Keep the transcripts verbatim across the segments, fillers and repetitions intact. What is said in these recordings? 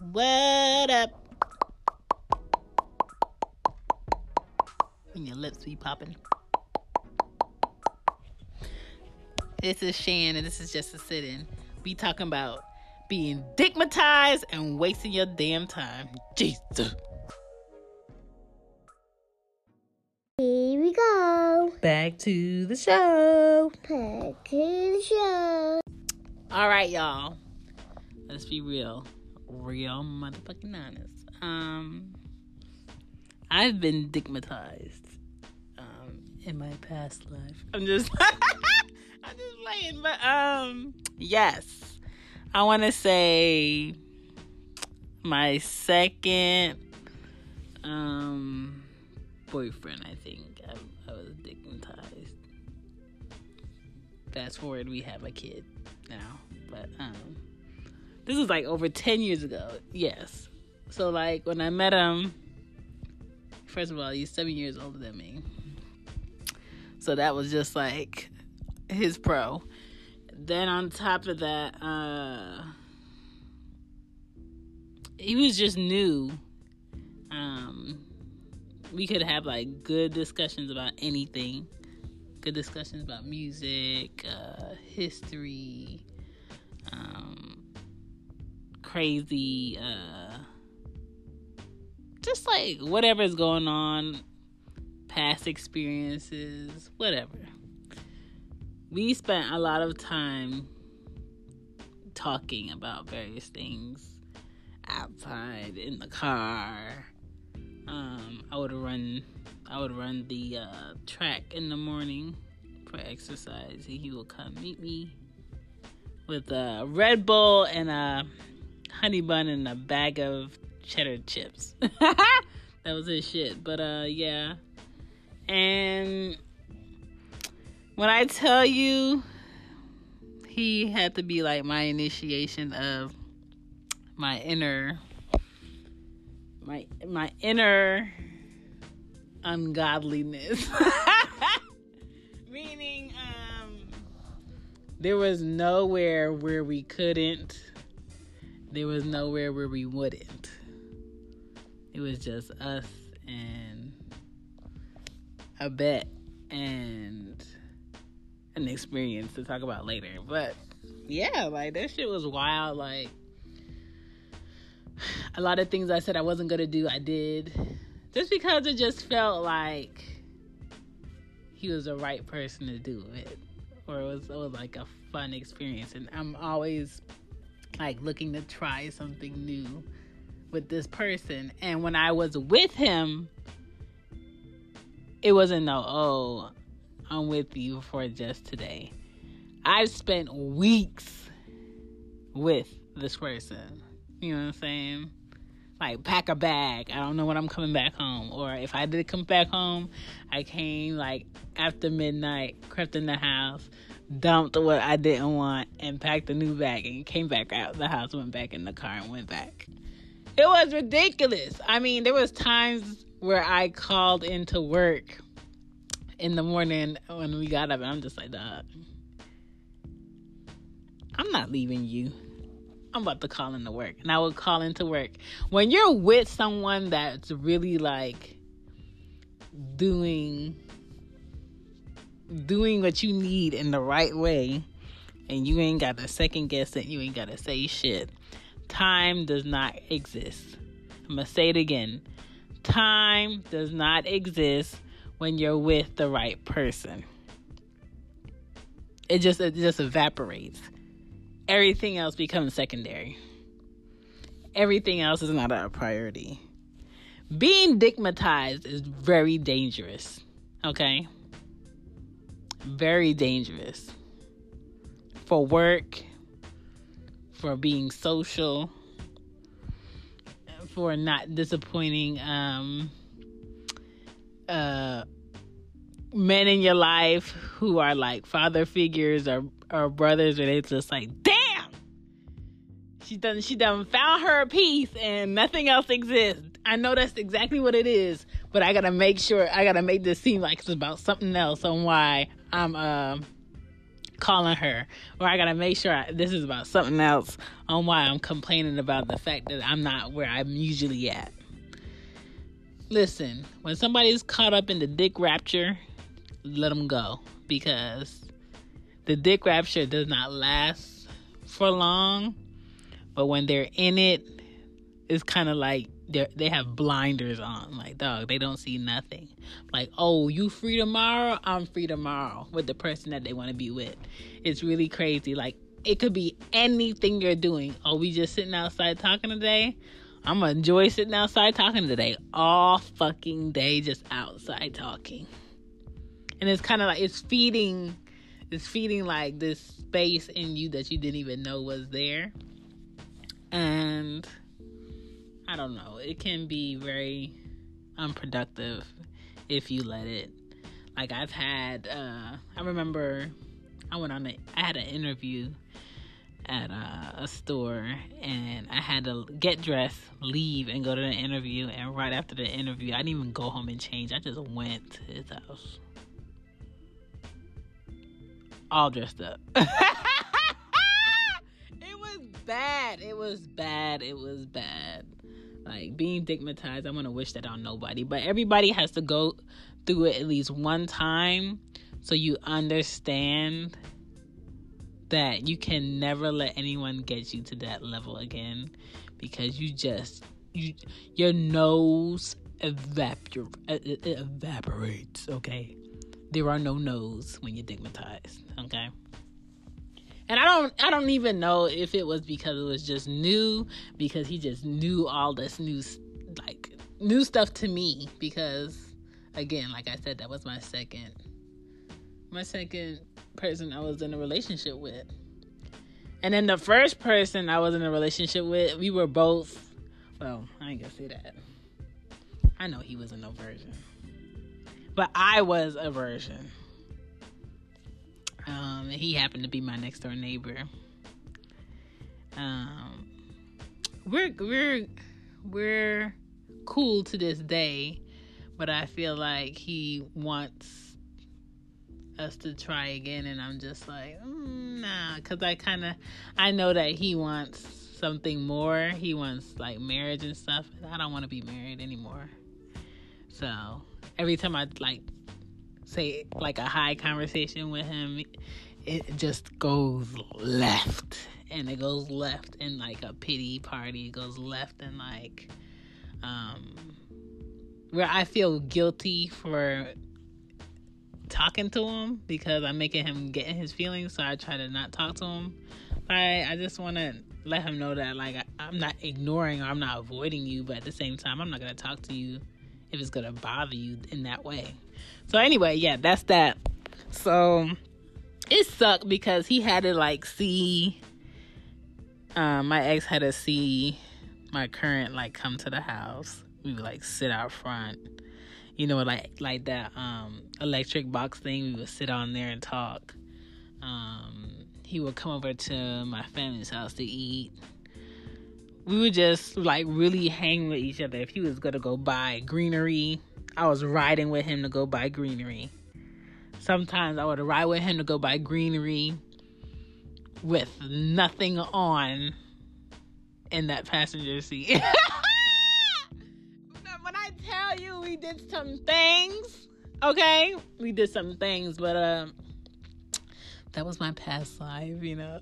What up? When your lips be popping. This is Shan, and this is just a sit-in. We talking about being digmatized and wasting your damn time. Jesus. Here we go. Back to the show. Back to the show. All right, y'all. Let's be real. Real motherfucking honest. Um, I've been digmatized um, in my past life. I'm just... I'm just playing, but um, yes, I want to say my second um boyfriend. I think I, I was digmatized. Fast forward, we have a kid now, but um, this is like over ten years ago. Yes, so like when I met him, first of all, he's seven years older than me, so that was just like his pro. Then on top of that, uh he was just new. Um we could have like good discussions about anything. Good discussions about music, uh history, um crazy, uh just like whatever's going on, past experiences, whatever. We spent a lot of time talking about various things outside in the car. Um, I would run, I would run the uh, track in the morning for exercise, and he would come meet me with a Red Bull and a honey bun and a bag of cheddar chips. That was his shit. But uh, yeah, and. When I tell you, he had to be like my initiation of my inner, my my inner ungodliness. Meaning, um, there was nowhere where we couldn't. There was nowhere where we wouldn't. It was just us and a bet and an experience to talk about later. But yeah, like that shit was wild. Like a lot of things I said I wasn't gonna do, I did, just because it just felt like he was the right person to do it, or it was, it was like a fun experience. And I'm always like looking to try something new with this person. And when I was with him, it wasn't no, oh, I'm with you for just today. I've spent weeks with this person. You know what I'm saying? Like, pack a bag. I don't know when I'm coming back home. Or if I did come back home, I came, like, after midnight, crept in the house, dumped what I didn't want, and packed a new bag, and came back out the house, went back in the car, and went back. It was ridiculous. I mean, there was times where I called into work in the morning when we got up, and I'm just like, dog, I'm not leaving you. I'm about to call into work. And I would call into work. When you're with someone that's really like doing doing what you need in the right way, and you ain't got to second guess it, you ain't got to say shit. Time does not exist. I'm gonna say it again. Time does not exist when you're with the right person. It just it just evaporates. Everything else becomes secondary. Everything else is not a priority. Being digmatized is very dangerous. Okay? Very dangerous. For work. For being social. For not disappointing um Uh, men in your life who are like father figures or, or brothers, and it's just like, damn, she done she done found her peace and nothing else exists. I know that's exactly what it is, but I gotta make sure I gotta make this seem like it's about something else on why I'm um uh, calling her, or I gotta make sure I, this is about something else on why I'm complaining about the fact that I'm not where I'm usually at. Listen, when somebody's caught up in the dick rapture, let them go, because the dick rapture does not last for long. But when they're in it, it's kind of like they have blinders on. Like, dog, they don't see nothing. Like, oh, you free tomorrow? I'm free tomorrow with the person that they want to be with. It's really crazy. Like, it could be anything you're doing. Oh, we just sitting outside talking today? I'm going to enjoy sitting outside talking today. All fucking day, just outside talking. And it's kind of like, it's feeding, it's feeding like this space in you that you didn't even know was there. And I don't know. It can be very unproductive if you let it. Like, I've had, uh, I remember I went on, a, I had an interview at a, a store, and I had to get dressed, leave, and go to the interview. And right after the interview, I didn't even go home and change. I just went to his house, all dressed up. It was bad. It was bad. It was bad. Like, being stigmatized, I want to wish that on nobody. But everybody has to go through it at least one time so you understand that you can never let anyone get you to that level again, because you just, you, your nose evapor- evaporates, okay? There are no no's when you're stigmatized, okay? And I don't I don't even know if it was because it was just new, because he just knew all this new, like, new stuff to me. Because, again, like I said, that was my second, my second person I was in a relationship with. And then the first person I was in a relationship with, we were both, well, I ain't gonna say that. I know he wasn't no virgin. But I was a virgin. Um, he happened to be my next door neighbor. Um, we're we're we're cool to this day, but I feel like he wants us to try again, and I'm just like, mm, nah, because I kind of I know that he wants something more. He wants like marriage and stuff, and I don't want to be married anymore. So every time I like. say like a high conversation with him, it just goes left, and it goes left in like a pity party. It goes left in like um where I feel guilty for talking to him because I'm making him get in his feelings, so I try to not talk to him. I I just want to let him know that like I, I'm not ignoring or I'm not avoiding you, but at the same time I'm not going to talk to you if it's going to bother you in that way. So anyway, yeah, that's that. So it sucked because he had to like see, um, my ex had to see my current like come to the house. We would like sit out front, you know, like like that um, electric box thing. We would sit on there and talk. Um, he would come over to my family's house to eat. We would just like really hang with each other. If he was gonna go buy greenery, I was riding with him to go buy greenery. Sometimes I would ride with him to go buy greenery with nothing on in that passenger seat. When I tell you we did some things, okay? We did some things, but uh, that was my past life, you know?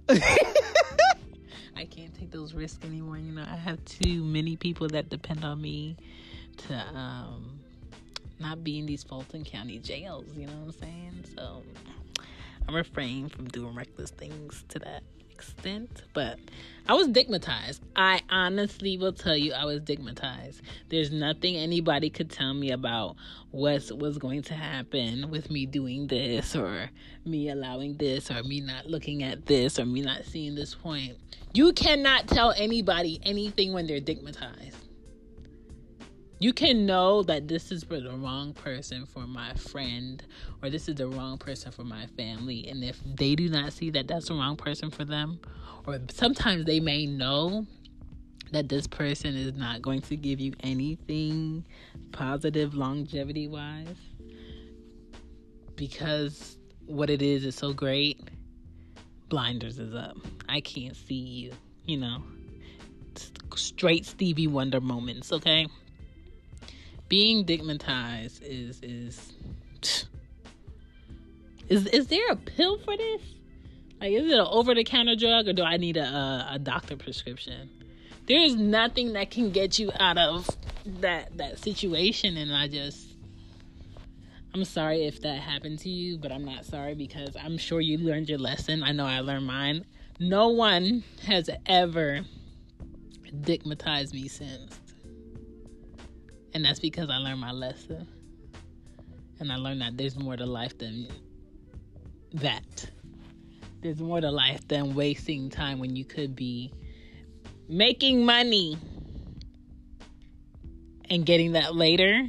I can't take those risks anymore. You know, I have too many people that depend on me to um, not be in these Fulton County jails. You know what I'm saying? So I'm refraining from doing reckless things to that extent. But I was stigmatized. I honestly will tell you I was stigmatized. There's nothing anybody could tell me about what was going to happen with me doing this, or me allowing this, or me not looking at this, or me not seeing this point. You cannot tell anybody anything when they're stigmatized. You can know that this is for the wrong person for my friend, or this is the wrong person for my family. And if they do not see that that's the wrong person for them, or sometimes they may know that this person is not going to give you anything positive longevity-wise, because what it is is so great blinders is up. I can't see you. You know, straight Stevie Wonder moments, okay? Being digmatized is is is is there a pill for this? Like, is it an over-the-counter drug, or do I need a a, a doctor prescription? There is nothing that can get you out of that that situation, and I just I'm sorry if that happened to you, but I'm not sorry because I'm sure you learned your lesson. I know I learned mine. No one has ever stigmatized me since. And that's because I learned my lesson. And I learned that there's more to life than that. There's more to life than wasting time when you could be making money and getting that later,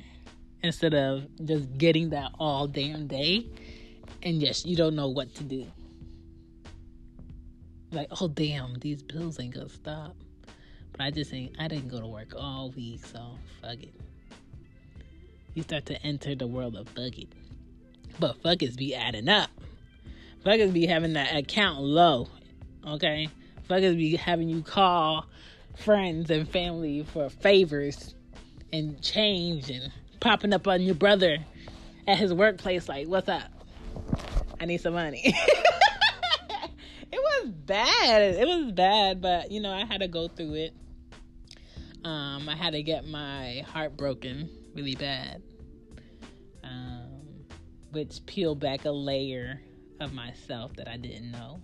instead of just getting that all damn day. And yes, you don't know what to do. Like, oh damn, these bills ain't gonna stop. But I just ain't, I didn't go to work all week, so fuck it. You start to enter the world of fuck it. But fuck it's be adding up. Fuck it's be having that account low, okay? Fuck it's be having you call friends and family for favors and change, and popping up on your brother at his workplace like, what's up? I need some money. It was bad. It was bad, but, you know, I had to go through it. Um, I had to get my heart broken really bad, um, which peeled back a layer of myself that I didn't know.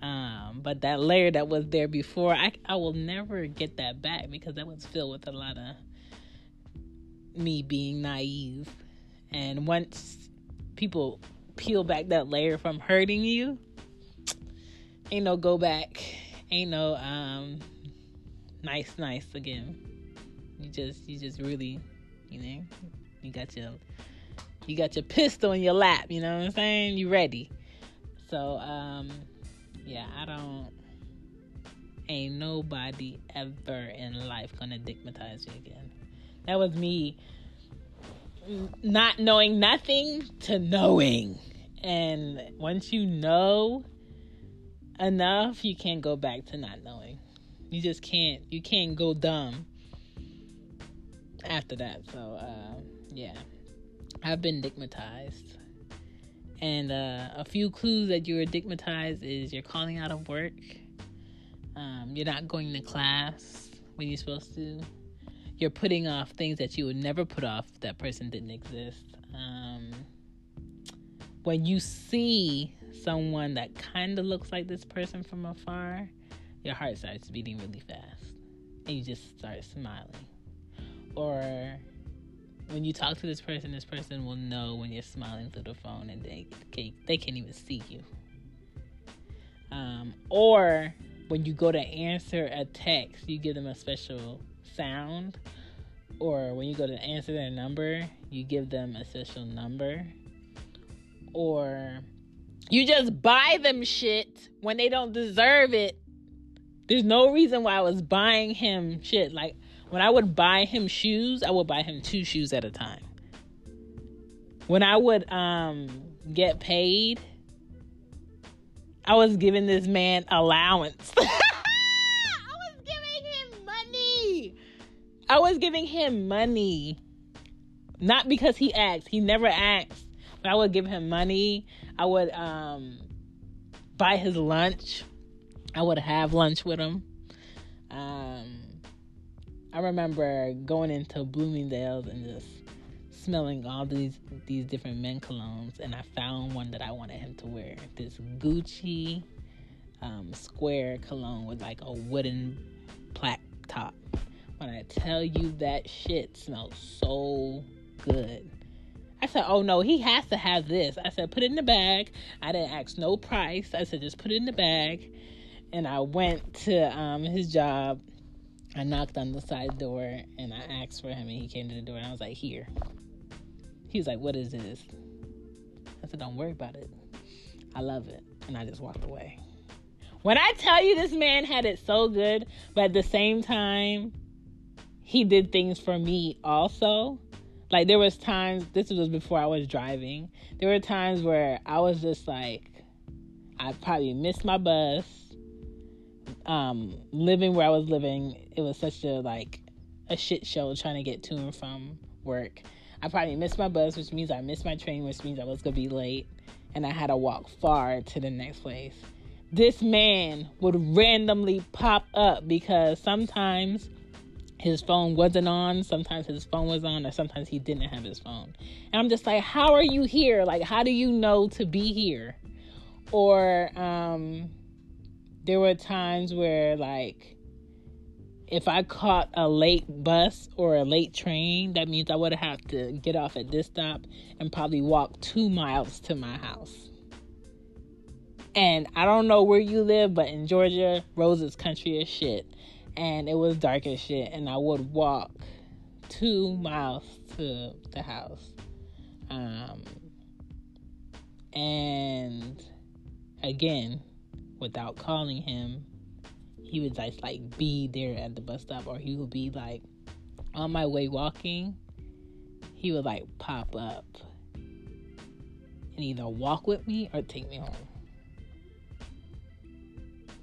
Um, but that layer that was there before, I, I will never get that back, because that was filled with a lot of me being naive. And once people peel back that layer from hurting you, ain't no go back, ain't no um nice nice again. You just you just really, you know, you got your you got your pistol in your lap, you know what I'm saying? You ready. So um yeah, I don't ain't nobody ever in life gonna stigmatize me again. That was me not knowing nothing to knowing. And once you know enough, you can't go back to not knowing. You just can't. You can't go dumb after that. So, uh, yeah. I've been stigmatized. And uh, a few clues that you were stigmatized is you're calling out of work. Um, you're not going to class when you're supposed to. You're putting off things that you would never put off if that person didn't exist. Um, when you see someone that kind of looks like this person from afar, your heart starts beating really fast. And you just start smiling. Or when you talk to this person, this person will know when you're smiling through the phone, and they can't, they can't even see you. Um, or when you go to answer a text, you give them a special sound, or when you go to answer their number, you give them a special number, or you just buy them shit when they don't deserve it. There's no reason why I was buying him shit. Like, when I would buy him shoes, I would buy him two shoes at a time. When I would um get paid, I was giving this man allowance. I was giving him money, not because he asked. He never asked, but I would give him money. I would um, buy his lunch. I would have lunch with him. Um, I remember going into Bloomingdale's and just smelling all these these different men colognes, and I found one that I wanted him to wear. This Gucci um, square cologne with like a wooden plaque top. When I tell you that shit smells so good, I said, oh no, he has to have this. I said, put it in the bag. I didn't ask no price. I said, just put it in the bag. And I went to um, his job. I knocked on the side door and I asked for him, and he came to the door, and I was like, here. He was like, what is this? I said, don't worry about it. I love it. And I just walked away. When I tell you this man had it so good, but at the same time, he did things for me also. Like, there was times, this was before I was driving, there were times where I was just like, I probably missed my bus. Um, living where I was living, it was such a, like, a shit show trying to get to and from work. I probably missed my bus, which means I missed my train, which means I was going to be late. And I had to walk far to the next place. This man would randomly pop up because sometimes his phone wasn't on, sometimes his phone was on, or sometimes he didn't have his phone. And I'm just like, how are you here? Like, how do you know to be here? Or um, there were times where, like, if I caught a late bus or a late train, that means I would have to get off at this stop and probably walk two miles to my house. And I don't know where you live, but in Georgia, Rose's country is shit. And it was dark as shit. And I would walk two miles to the house. Um, and again, without calling him, he would just like be there at the bus stop, or he would be like on my way walking. He would like pop up and either walk with me or take me home.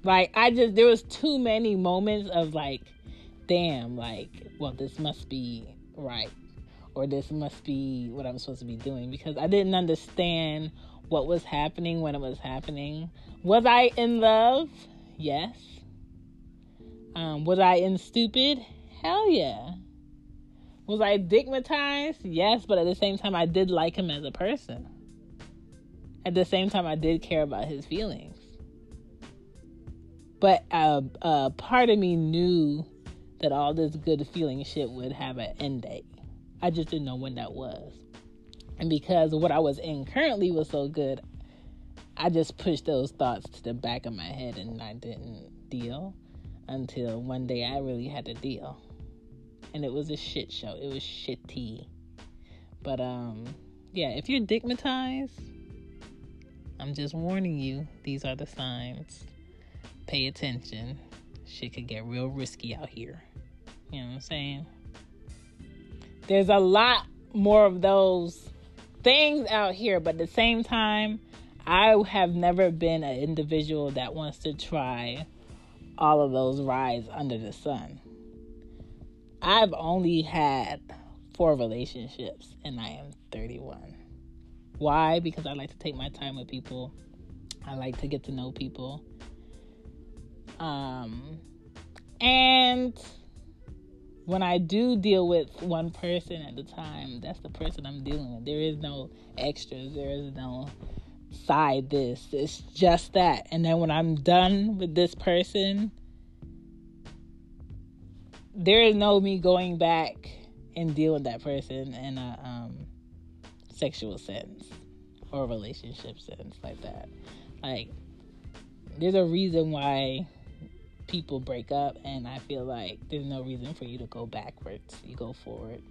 Like, I just, there was too many moments of like, damn, like, well, this must be right, or this must be what I'm supposed to be doing, because I didn't understand what was happening when it was happening. Was I in love? Yes. Um, was I in stupid? Hell yeah. Was I stigmatized? Yes, but at the same time, I did like him as a person. At the same time, I did care about his feelings. But a, a part of me knew that all this good feeling shit would have an end date. I just didn't know when that was. And because what I was in currently was so good, I just pushed those thoughts to the back of my head and I didn't deal. Until one day I really had to deal. And it was a shit show. It was shitty. But, um, yeah, if you're stigmatized, I'm just warning you, these are the signs. Pay attention. Shit could get real risky out here. You know what I'm saying? There's a lot more of those things out here. But at the same time, I have never been an individual that wants to try all of those rides under the sun. I've only had four relationships and I am thirty-one. Why? Because I like to take my time with people. I like to get to know people. Um, and when I do deal with one person at a time, that's the person I'm dealing with. There is no extras. There is no side this. It's just that. And then when I'm done with this person, there is no me going back and deal with that person in a um, sexual sense or relationship sense like that. Like, there's a reason why people break up, and I feel like there's no reason for you to go backwards. You go forward.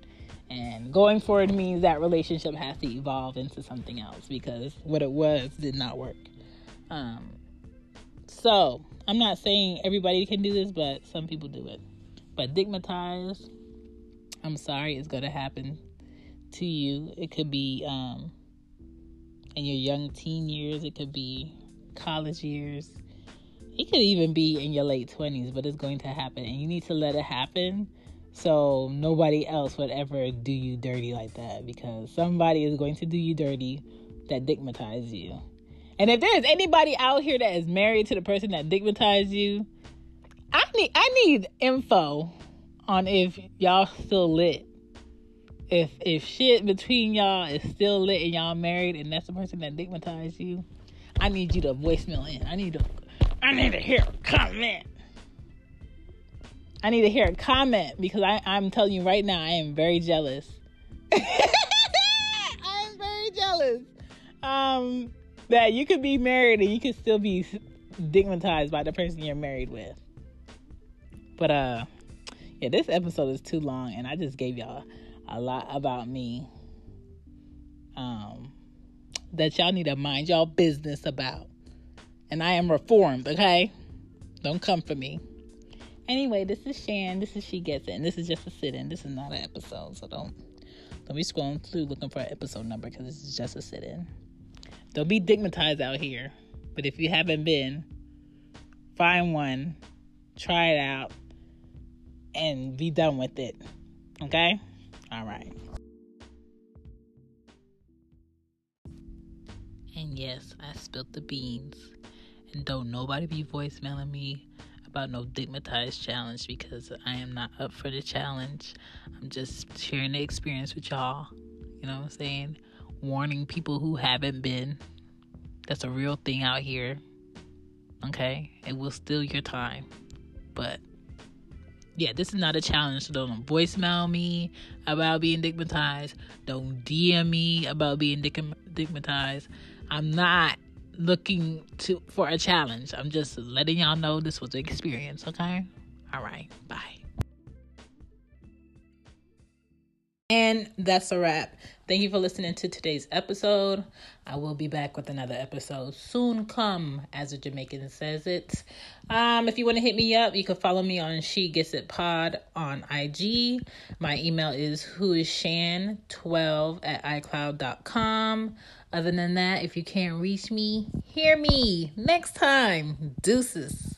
And going forward means that relationship has to evolve into something else because what it was did not work. Um, so, I'm not saying everybody can do this, but some people do it. But stigmatized, I'm sorry, it's going to happen to you. It could be um, in your young teen years. It could be college years. It could even be in your late twenties, but it's going to happen. And you need to let it happen. So nobody else would ever do you dirty like that, because somebody is going to do you dirty that stigmatized you. And if there's anybody out here that is married to the person that stigmatized you, I need I need info on if y'all still lit. If if shit between y'all is still lit and y'all married and that's the person that stigmatized you, I need you to voicemail in. I need to I need to hear a comment. I need to hear a comment because I, I'm telling you right now, I am very jealous. I am very jealous um, that you could be married and you could still be stigmatized by the person you're married with. But uh, yeah, this episode is too long, and I just gave y'all a lot about me um, that y'all need to mind y'all business about. And I am reformed, okay? Don't come for me. Anyway, this is Shan. This is She Gets It. And this is just a sit-in. This is not an episode. So don't, don't be scrolling through looking for an episode number, because this is just a sit-in. Don't be stigmatized out here. but if you haven't been, find one, try it out, and be done with it. Okay? All right. And yes, I spilled the beans. And don't nobody be voicemailing me about no stigmatized challenge, because I am not up for the challenge. I'm just sharing the experience with y'all. You know what I'm saying? Warning people who haven't been. That's a real thing out here. Okay? It will steal your time. But yeah, this is not a challenge. So don't voicemail me about being stigmatized. Don't D M me about being stigmatized. I'm not looking to for a challenge. I'm just letting y'all know this was an experience, okay? All right, bye. And that's a wrap. Thank you for listening to today's episode. I will be back with another episode soon come, as a Jamaican says it. Um, if you want to hit me up, you can follow me on She Gets It Pod on I G. My email is who is shan twelve at i cloud dot com. Other than that, if you can't reach me, hear me next time. Deuces.